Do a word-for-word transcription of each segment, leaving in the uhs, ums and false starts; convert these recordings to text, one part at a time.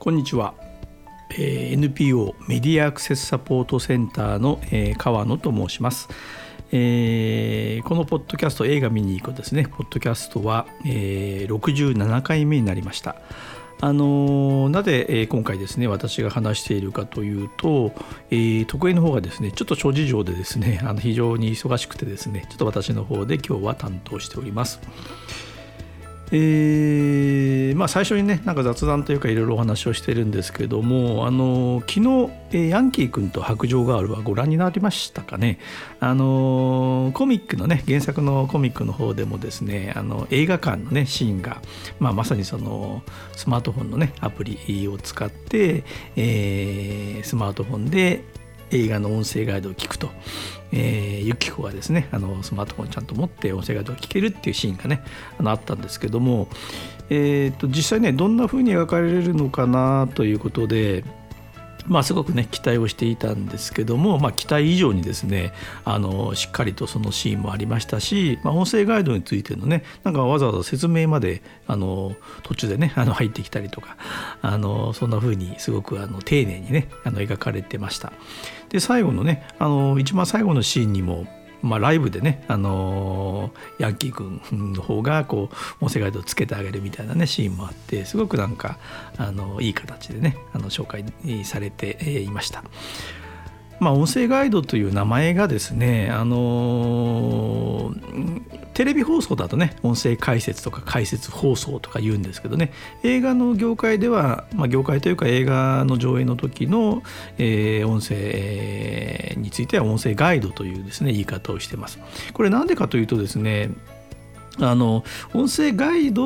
こんにちは、えー、エヌピーオー メディアアクセスサポートセンターの、えー、川野と申します、えー、このポッドキャスト映画見に行くですねポッドキャストは、えー、ろくじゅうななかいめになりました。あのなぜ、えー、今回ですね私が話しているかというと、えー、徳江の方がですねちょっと諸事情でですねあの非常に忙しくてですねちょっと私の方で今日は担当しております。えーまあ、最初にねなんか雑談というかいろいろお話をしてるんですけども、あの昨日、えー、ヤンキー君と白杖ガールはご覧になりましたかね。あのコミックのね原作のコミックの方でもですねあの映画館のねシーンが、まあ、まさにそのスマートフォンのねアプリを使って、えー、スマートフォンで映画の音声ガイドを聞くと、えー、ゆき子がですねあのスマートフォンちゃんと持って音声ガイドを聞けるっていうシーンがね あのあったんですけども、えー、と実際ねどんな風に描かれるのかなということで、まあ、すごくね期待をしていたんですけども、まあ、期待以上にですねあのしっかりとそのシーンもありましたし、まあ、音声ガイドについてのねなんかわざわざ説明まであの途中でねあの入ってきたりとかあのそんな風にすごくあの丁寧にねあの描かれてました。で最後のねあの一番最後のシーンにもまあ、ライブでね、あのー、ヤンキー君の方がこう音声ガイドをつけてあげるみたいなねシーンもあってすごくなんか、あのー、いい形でねあの紹介されていました。まあ、音声ガイドという名前がですね、あのー、テレビ放送だとね音声解説とか解説放送とか言うんですけどね、映画の業界では、まあ、業界というか映画の上映の時の、えー、音声、えー、については音声ガイドというですね言い方をしてます。これなんでかというとですねあの音声ガイド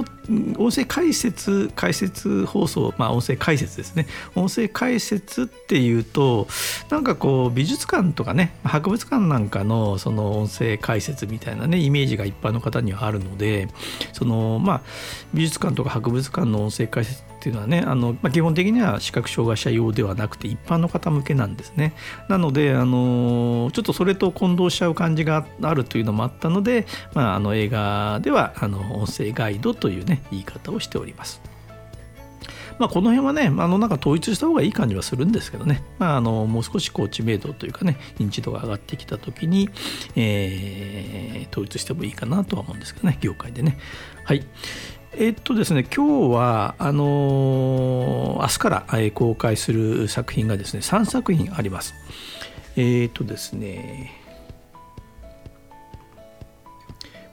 音声解説解説放送、まあ、音声解説ですね音声解説っていうとなんかこう美術館とかね博物館なんかのその音声解説みたいなねイメージが一般の方にはあるので、そのまあ美術館とか博物館の音声解説っていうのはねあの、まあ、基本的には視覚障害者用ではなくて一般の方向けなんですね。なのであのちょっとそれと混同しちゃう感じがあるというのもあったので、まあ、あの映画ではあの音声ガイドというね言い方をしております。まあ、この辺はねあのなんか統一した方がいい感じはするんですけどね、まあ、あのもう少しこう知名度というかね認知度が上がってきた時に、えー、統一してもいいかなとは思うんですけどね業界でね。はいえっとですね、今日はあのー、明日から公開する作品がですねさんさくひんあります。えっとですね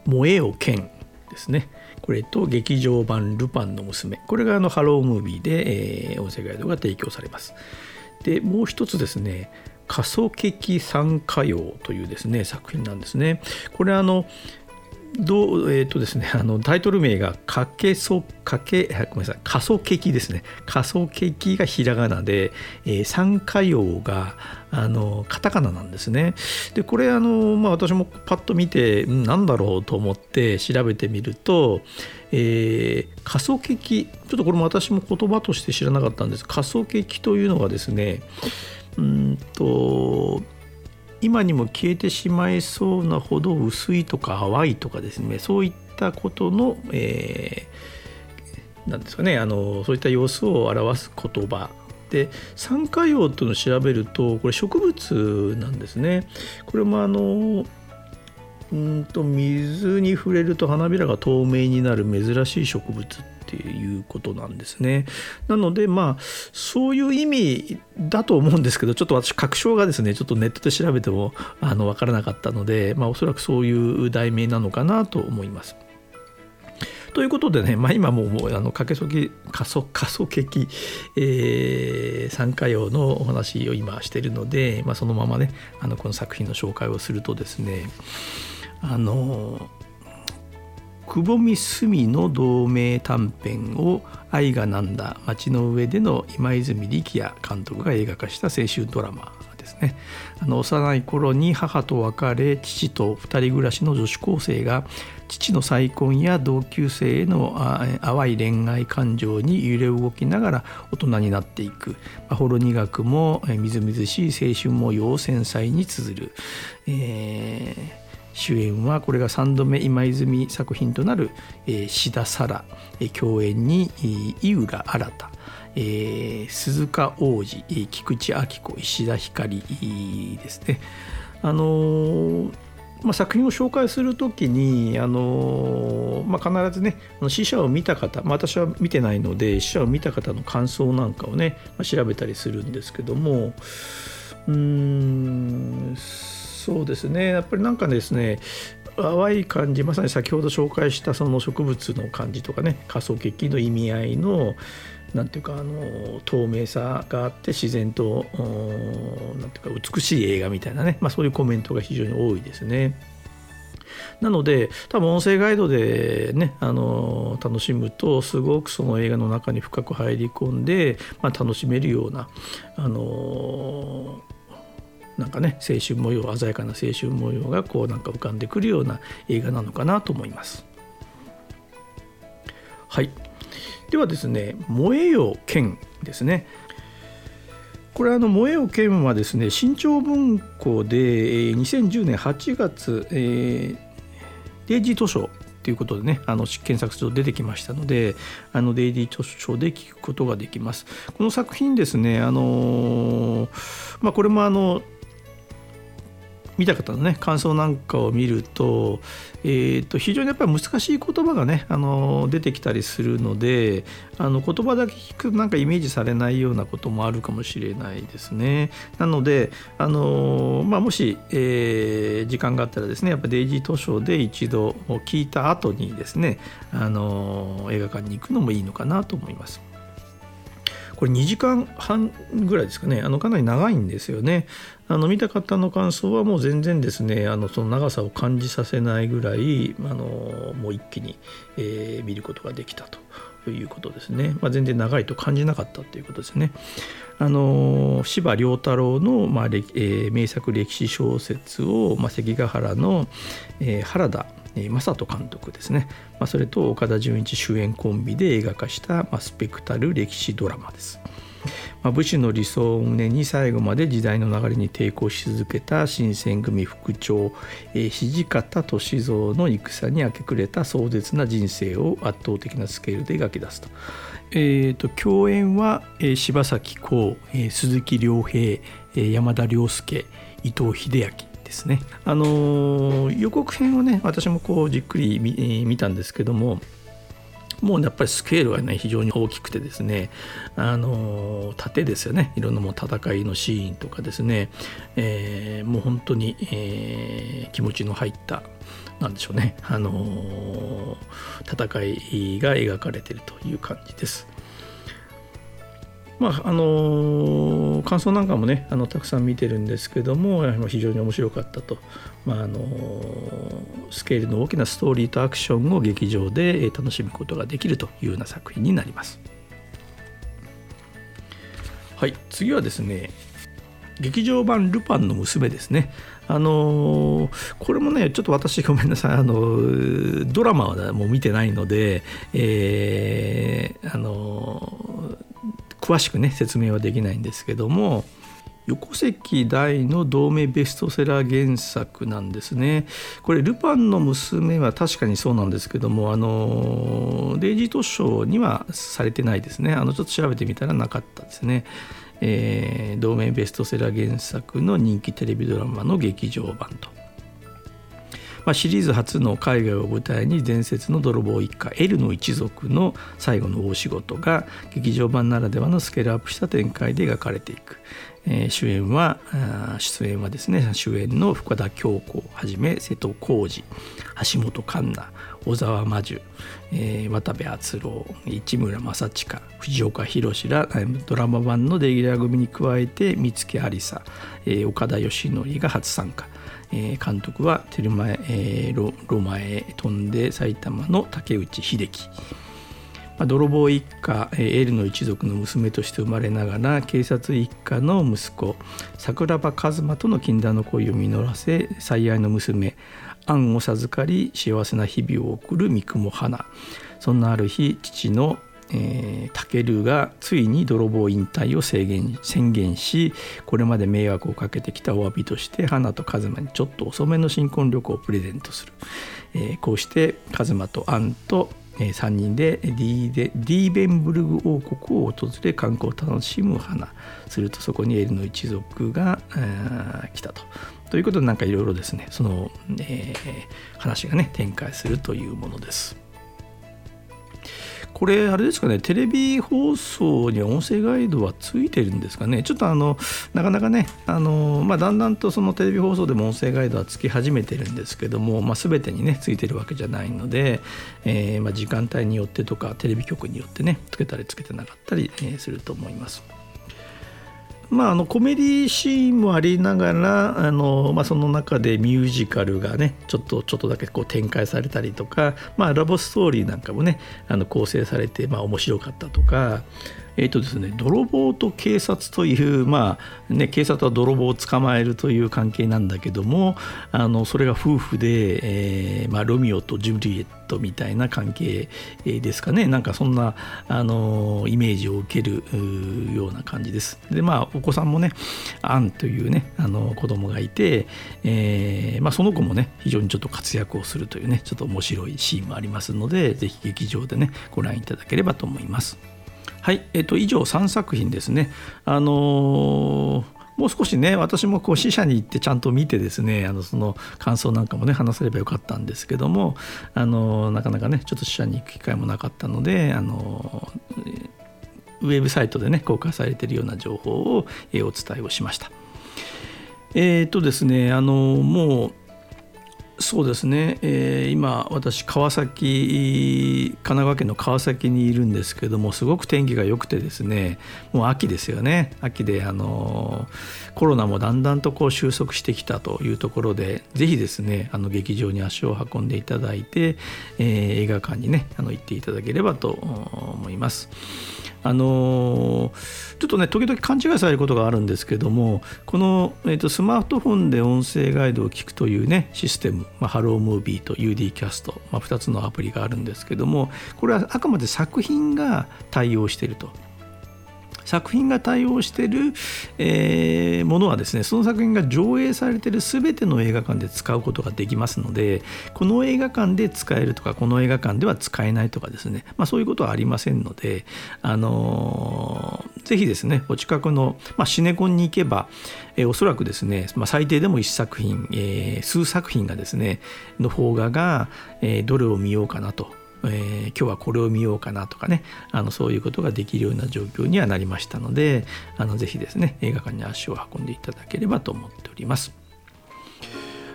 燃えよ剣ですね、これと劇場版ルパンの娘、これがあのハロームービーで、えー、音声ガイドが提供されます。でもう一つですね過疎劇参加用というですね作品なんですね。これあのどうえーとですね、あのタイトル名がかけそかけごめんなさいかそけきですね。かそけきがひらがなで、えー、参加用があのカタカナなんですね。でこれあの、まあ、私もパッと見て何だろうと思って調べてみると、えー、過疎劇ちょっとこれも私も言葉として知らなかったんです。過疎劇というのがですねうんと今にも消えてしまいそうなほど薄いとか淡いとかですねそういったことの、えー、なんですかねあのそういった様子を表す言葉で酸化葉というのを調べるとこれ植物なんですね。これもあのうんと水に触れると花びらが透明になる珍しい植物っていうことなんですね。なのでまあそういう意味だと思うんですけどちょっと私確証がですねちょっとネットで調べてもあの分からなかったので、まあ、おそらくそういう題名なのかなと思います。ということでね、まあ、今もうあのかけそきかそかそけき、えー、参加用のお話を今しているので、まあ、そのままねあのこの作品の紹介をするとですねあの久保美澄の同名短編を愛がなんだ街の上での今泉力也監督が映画化した青春ドラマですね。あの幼い頃に母と別れ父と二人暮らしの女子高生が父の再婚や同級生への淡い恋愛感情に揺れ動きながら大人になっていく、まあ、ほろ苦くもみずみずしい青春模様を繊細に綴る、えー主演はこれがさんどめ今泉作品となる、えー、志田沙羅、えー、共演に井浦新、えー、鈴鹿央士、菊池亜希子、石田ひかりですね。あのーまあ、作品を紹介するときに、あのーまあ、必ずね試写を見た方、まあ、私は見てないので試写を見た方の感想なんかをね、まあ、調べたりするんですけども、うーんそうですね、やっぱりなんかですね淡い感じ、まさに先ほど紹介したその植物の感じとかね、仮想劇の意味合いのなんていうか、あの透明さがあって自然となんていうか美しい映画みたいなね、まあ、そういうコメントが非常に多いですね。なので多分音声ガイドでね、あの楽しむとすごくその映画の中に深く入り込んで、まあ、楽しめるような、あのなんかね青春模様、鮮やかな青春模様がこうなんか浮かんでくるような映画なのかなと思います。はい、ではですね、燃えよ剣ですね。これあの燃えよ剣はですね、新潮文庫でにせんじゅうねんはちがつ、えー、デイジー図書ということでね、あの検索すると出てきましたので、あのデイジー図書で聞くことができます。この作品ですね、あのーまあ、これもあの見た方のね感想なんかを見ると、えー、と非常にやっぱり難しい言葉がね、あの出てきたりするので、あの言葉だけ聞くとなんかイメージされないようなこともあるかもしれないですね。なのであの、まあ、もし、えー、時間があったらですね、やっぱデイジー図書で一度聞いた後にですね、あの映画館に行くのもいいのかなと思います。これにじかんはんぐらいですかね、あのかなり長いんですよね。あの見た方の感想はもう全然ですね、あのその長さを感じさせないぐらい、あのもう一気に、えー、見ることができたということですね。まあ、全然長いと感じなかったということですね。あの司馬遼太郎の、まあえー、名作歴史小説を、まあ、関ヶ原の、えー、原田正人監督ですね、まあ、それと岡田准一主演コンビで映画化した、まあ、スペクタル歴史ドラマです。まあ、武士の理想を胸に最後まで時代の流れに抵抗し続けた新選組副長、えー、土方歳三の戦に明け暮れた壮絶な人生を圧倒的なスケールで描き出すと。えー、と共演は、えー、柴咲コウ、えー、鈴木亮平、えー、山田涼介、伊藤英明ですね。あのー、予告編をね私もこうじっくり 見,、えー、見たんですけども、もうやっぱりスケールがね非常に大きくてですね、あのー、盾ですよね、いろんなもう戦いのシーンとかですね、えー、もう本当に、えー、気持ちの入ったなんでしょうね、あのー、戦いが描かれているという感じです。まああのー、感想なんかもねあのたくさん見てるんですけども、非常に面白かったと、まああのー、スケールの大きなストーリーとアクションを劇場で楽しむことができるというような作品になります。はい、次はですね劇場版ルパンの娘ですね。あのー、これもねちょっと私ごめんなさい、あのドラマはもう見てないので、えー、あのー詳しくね説明はできないんですけども、横関大の同名ベストセラー原作なんですね。これルパンの娘は確かにそうなんですけども、あのデイジー図書にはされてないですね。あのちょっと調べてみたらなかったですね。えー、同名ベストセラー原作の人気テレビドラマの劇場版と、まあ、シリーズ初の海外を舞台に伝説の泥棒一家エルの一族の最後の大仕事が劇場版ならではのスケールアップした展開で描かれていく。えー、主演は出演はですね主演の深田恭子をはじめ瀬戸康史、橋本環奈、小沢真珠、えー、渡部篤郎、市村正親、藤岡弘らドラマ版のレギュラー組に加えて三月有沙、えー、岡田義則が初参加。えー、監督はテルマエ、えー、ロ, ロマエ飛んで埼玉の竹内秀樹。まあ、泥棒一家、えー、エルの一族の娘として生まれながら警察一家の息子桜庭和馬との禁断の恋を実らせ、最愛の娘アンを授かり幸せな日々を送る三雲花。そんなある日、父のタケルがついに泥棒引退を制限宣言し、これまで迷惑をかけてきたお詫びとして花とカズマにちょっと遅めの新婚旅行をプレゼントする。えー、こうしてカズマとアンと、えさんにんで ディ, デ, ディーベンブルグ王国を訪れ観光を楽しむ花。するとそこにエルの一族が来たとということで、なんかいろいろですね、その、えー、話がね展開するというものです。これあれですかね、テレビ放送には音声ガイドはついてるんですかね。ちょっとあのなかなかね、あの、まあ、だんだんとそのテレビ放送でも音声ガイドはつき始めてるんですけども、まあ、全てにねついてるわけじゃないので、えーまあ、時間帯によってとかテレビ局によってねつけたりつけてなかったりすると思います。まあ、あのコメディシーンもありながら、あの、まあ、その中でミュージカルがねちょっとちょっとだけこう展開されたりとか、まあ、ラブストーリーなんかもねあの構成されて、まあ、面白かったとか、えーとですね、泥棒と警察という、まあね、警察は泥棒を捕まえるという関係なんだけども、あのそれが夫婦で、えーまあ、ロミオとジュリエットみたいな関係ですかね。なんかそんなあのイメージを受けるような感じです。で、まあ、お子さんもねアンというねあの子供がいて、えーまあ、その子もね非常にちょっと活躍をするというねちょっと面白いシーンもありますので、ぜひ劇場でねご覧いただければと思います。はい、えっと、以上さんさく品ですね。あのー、もう少しね私もこう試写に行ってちゃんと見てですね、あのその感想なんかもね話せればよかったんですけども、あのー、なかなかねちょっと試写に行く機会もなかったので、あのー、ウェブサイトでね公開されているような情報を、えー、お伝えをしました。えー、っとですねあのー、もうそうですね、えー、今私川崎神奈川県の川崎にいるんですけども、すごく天気が良くてですね、もう秋ですよね。秋であのコロナもだんだんとこう収束してきたというところで、ぜひですねあの劇場に足を運んでいただいて、えー、映画館にねあの行っていただければと思います。あのちょっとね時々勘違いされることがあるんですけども、この、えーと、スマートフォンで音声ガイドを聞くというねシステム、まあ、ハロームービーと ユーディー キャスト、まあ、ふたつのアプリがあるんですけども、これはあくまで作品が対応していると。作品が対応している、えー、ものはですね、その作品が上映されている全ての映画館で使うことができますので、この映画館で使えるとかこの映画館では使えないとかですね、まあ、そういうことはありませんので、あのー、ぜひですねお近くの、まあ、シネコンに行けば、えー、おそらくですね、まあ、最低でもいっさく品、えー、数作品がですねの方がが、えー、どれを見ようかなと、えー、今日はこれを見ようかなとかね、あのそういうことができるような状況にはなりましたので、あのぜひですね映画館に足を運んでいただければと思っております。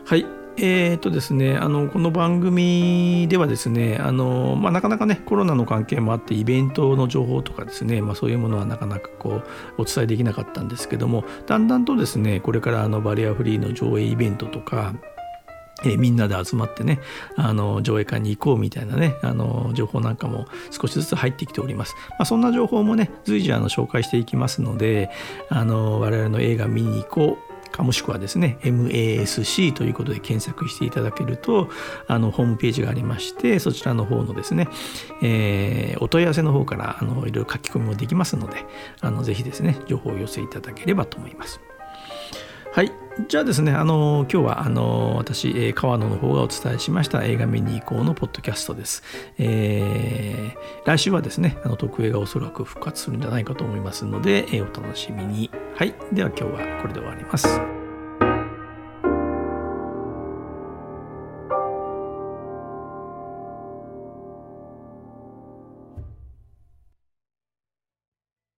はい、えーとですね、あのこの番組ではですねあの、まあ、なかなかねコロナの関係もあってイベントの情報とかですね、まあ、そういうものはなかなかこうお伝えできなかったんですけども、だんだんとですねこれからあのバリアフリーの上映イベントとか、えー、みんなで集まってねあの上映会に行こうみたいなねあの情報なんかも少しずつ入ってきております。まあ、そんな情報もね随時あの紹介していきますので、あの我々の映画見に行こうか、もしくはですね マスク ということで検索していただけると、あのホームページがありまして、そちらの方のですね、えー、お問い合わせの方からあのいろいろ書き込みもできますので、あのぜひですね情報を寄せいただければと思います。はい、じゃあですね、あの今日はあの私川野の方がお伝えしました映画見に行こうのポッドキャストです。えー、来週はですねあの特映がおそらく復活するんじゃないかと思いますので、えー、お楽しみに。はい、では今日はこれで終わります。